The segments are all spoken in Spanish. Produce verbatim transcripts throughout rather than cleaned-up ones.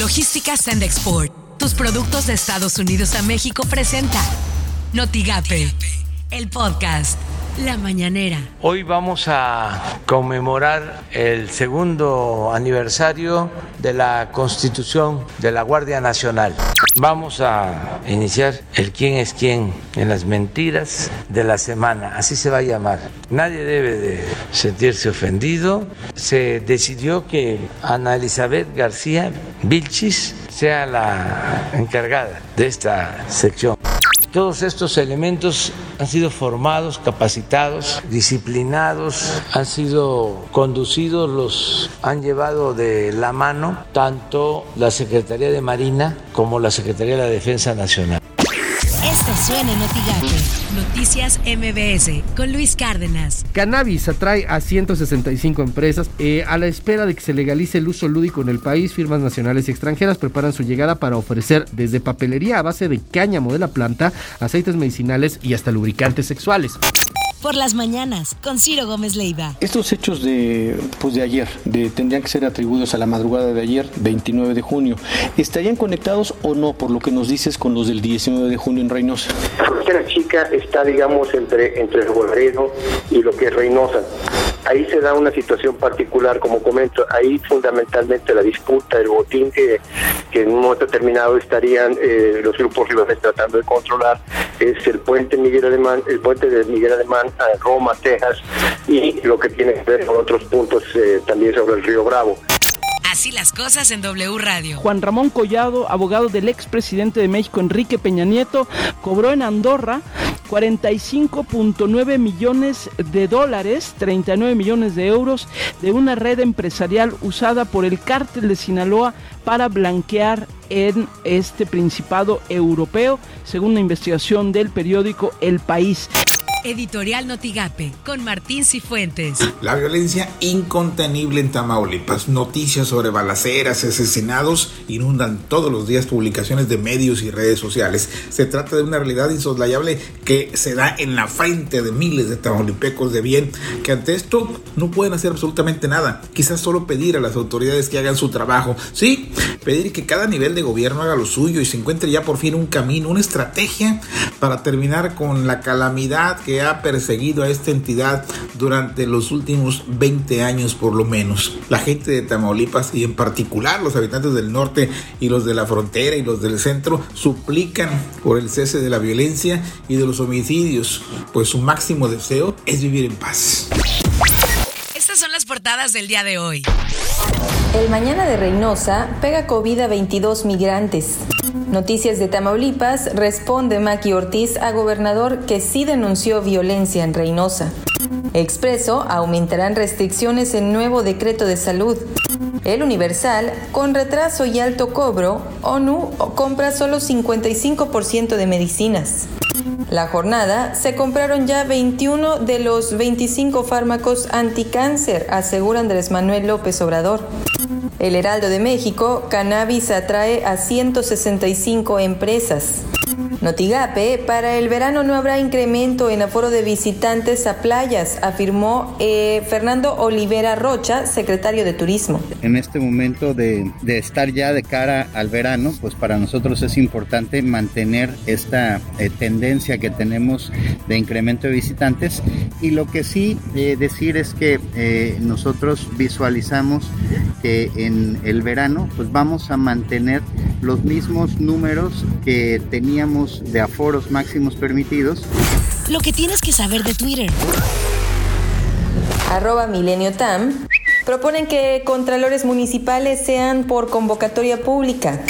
Logística Sendexport. Tus productos de Estados Unidos a México presenta Notigape, el podcast La Mañanera. Hoy vamos a conmemorar el segundo aniversario de la Constitución de la Guardia Nacional. Vamos a iniciar el quién es quién en las mentiras de la semana, así se va a llamar. Nadie debe de sentirse ofendido. Se decidió que Ana Elizabeth García Vilchis sea la encargada de esta sección. Todos estos elementos han sido formados, capacitados, disciplinados, han sido conducidos, los han llevado de la mano tanto la Secretaría de Marina como la Secretaría de la Defensa Nacional. Esto suena en Notigape. Noticias M V S con Luis Cárdenas. Cannabis atrae a ciento sesenta y cinco empresas. Eh, a la espera de que se legalice el uso lúdico en el país, firmas nacionales y extranjeras preparan su llegada para ofrecer desde papelería a base de cáñamo de la planta, aceites medicinales y hasta lubricantes sexuales. Por las mañanas, con Ciro Gómez Leyva. Estos hechos de, pues de ayer, de, tendrían que ser atribuidos a la madrugada de ayer, veintinueve de junio. ¿Estarían conectados o no, por lo que nos dices, con los del diecinueve de junio en Reynosa? La frontera chica está, digamos, entre, entre el Guerrero y lo que es Reynosa. Ahí se da una situación particular, como comento, ahí fundamentalmente la disputa, el botín que, que en un momento determinado estarían eh, los grupos rivales tratando de controlar, es el puente Miguel Alemán, el puente de Miguel Alemán a Roma, Texas, y lo que tiene que ver con otros puntos eh, también sobre el Río Bravo. Así las cosas en W Radio. Juan Ramón Collado, abogado del expresidente de México Enrique Peña Nieto, cobró en Andorra cuarenta y cinco punto nueve millones de dólares, treinta y nueve millones de euros, de una red empresarial usada por el cártel de Sinaloa para blanquear en este principado europeo, según una investigación del periódico El País. Editorial Notigape, con Martín Sifuentes. La violencia incontenible en Tamaulipas. Noticias sobre balaceras, asesinados, inundan todos los días publicaciones de medios y redes sociales. Se trata de una realidad insoslayable que se da en la frente de miles de tamaulipecos de bien, que ante esto no pueden hacer absolutamente nada. Quizás solo pedir a las autoridades que hagan su trabajo. Sí, pedir que cada nivel de gobierno haga lo suyo y se encuentre ya por fin un camino, una estrategia para terminar con la calamidad que ha perseguido a esta entidad durante los últimos veinte años por lo menos. La gente de Tamaulipas y en particular los habitantes del norte y los de la frontera y los del centro suplican por el cese de la violencia y de los homicidios, pues su máximo deseo es vivir en paz. Estas son las portadas del día de hoy. El mañana de Reynosa pega COVID a veintidós migrantes. Noticias de Tamaulipas, responde Macky Ortiz a gobernador que sí denunció violencia en Reynosa. Expreso, aumentarán restricciones en nuevo decreto de salud. El Universal, con retraso y alto cobro, ONU compra solo cincuenta y cinco por ciento de medicinas. La Jornada, se compraron ya veintiuno de los veinticinco fármacos anticáncer, asegura Andrés Manuel López Obrador. El Heraldo de México, cannabis atrae a ciento sesenta y cinco empresas. Notigape, para el verano no habrá incremento en aforo de visitantes a playas, afirmó eh, Fernando Olivera Rocha, secretario de Turismo. En este momento de, de estar ya de cara al verano, pues para nosotros es importante mantener esta eh, tendencia que tenemos de incremento de visitantes, y lo que sí eh, decir es que eh, nosotros visualizamos que en el verano pues vamos a mantener los mismos números que teníamos de aforos máximos permitidos. Lo que tienes que saber de Twitter. Arroba Milenio Tam. Proponen que contralores municipales sean por convocatoria pública.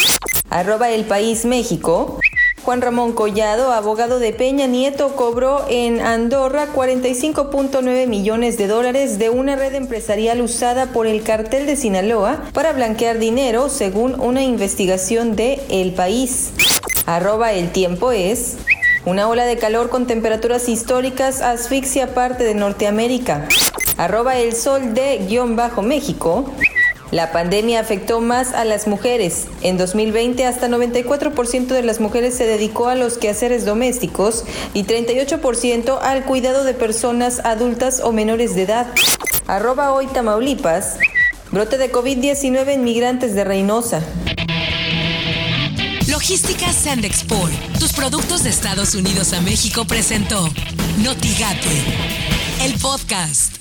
Arroba El País México. Juan Ramón Collado, abogado de Peña Nieto, cobró en Andorra cuarenta y cinco punto nueve millones de dólares de una red empresarial usada por el cartel de Sinaloa para blanquear dinero, según una investigación de El País. Arroba El Tiempo es, una ola de calor con temperaturas históricas asfixia parte de Norteamérica. Arroba El Sol de Guión Bajo México, la pandemia afectó más a las mujeres. En dos mil veinte hasta noventa y cuatro por ciento de las mujeres se dedicó a los quehaceres domésticos y treinta y ocho por ciento al cuidado de personas adultas o menores de edad. Arroba Hoy Tamaulipas, brote de COVID diecinueve en migrantes de Reynosa. Logística Sendexport, tus productos de Estados Unidos a México, presentó Notigate, el podcast.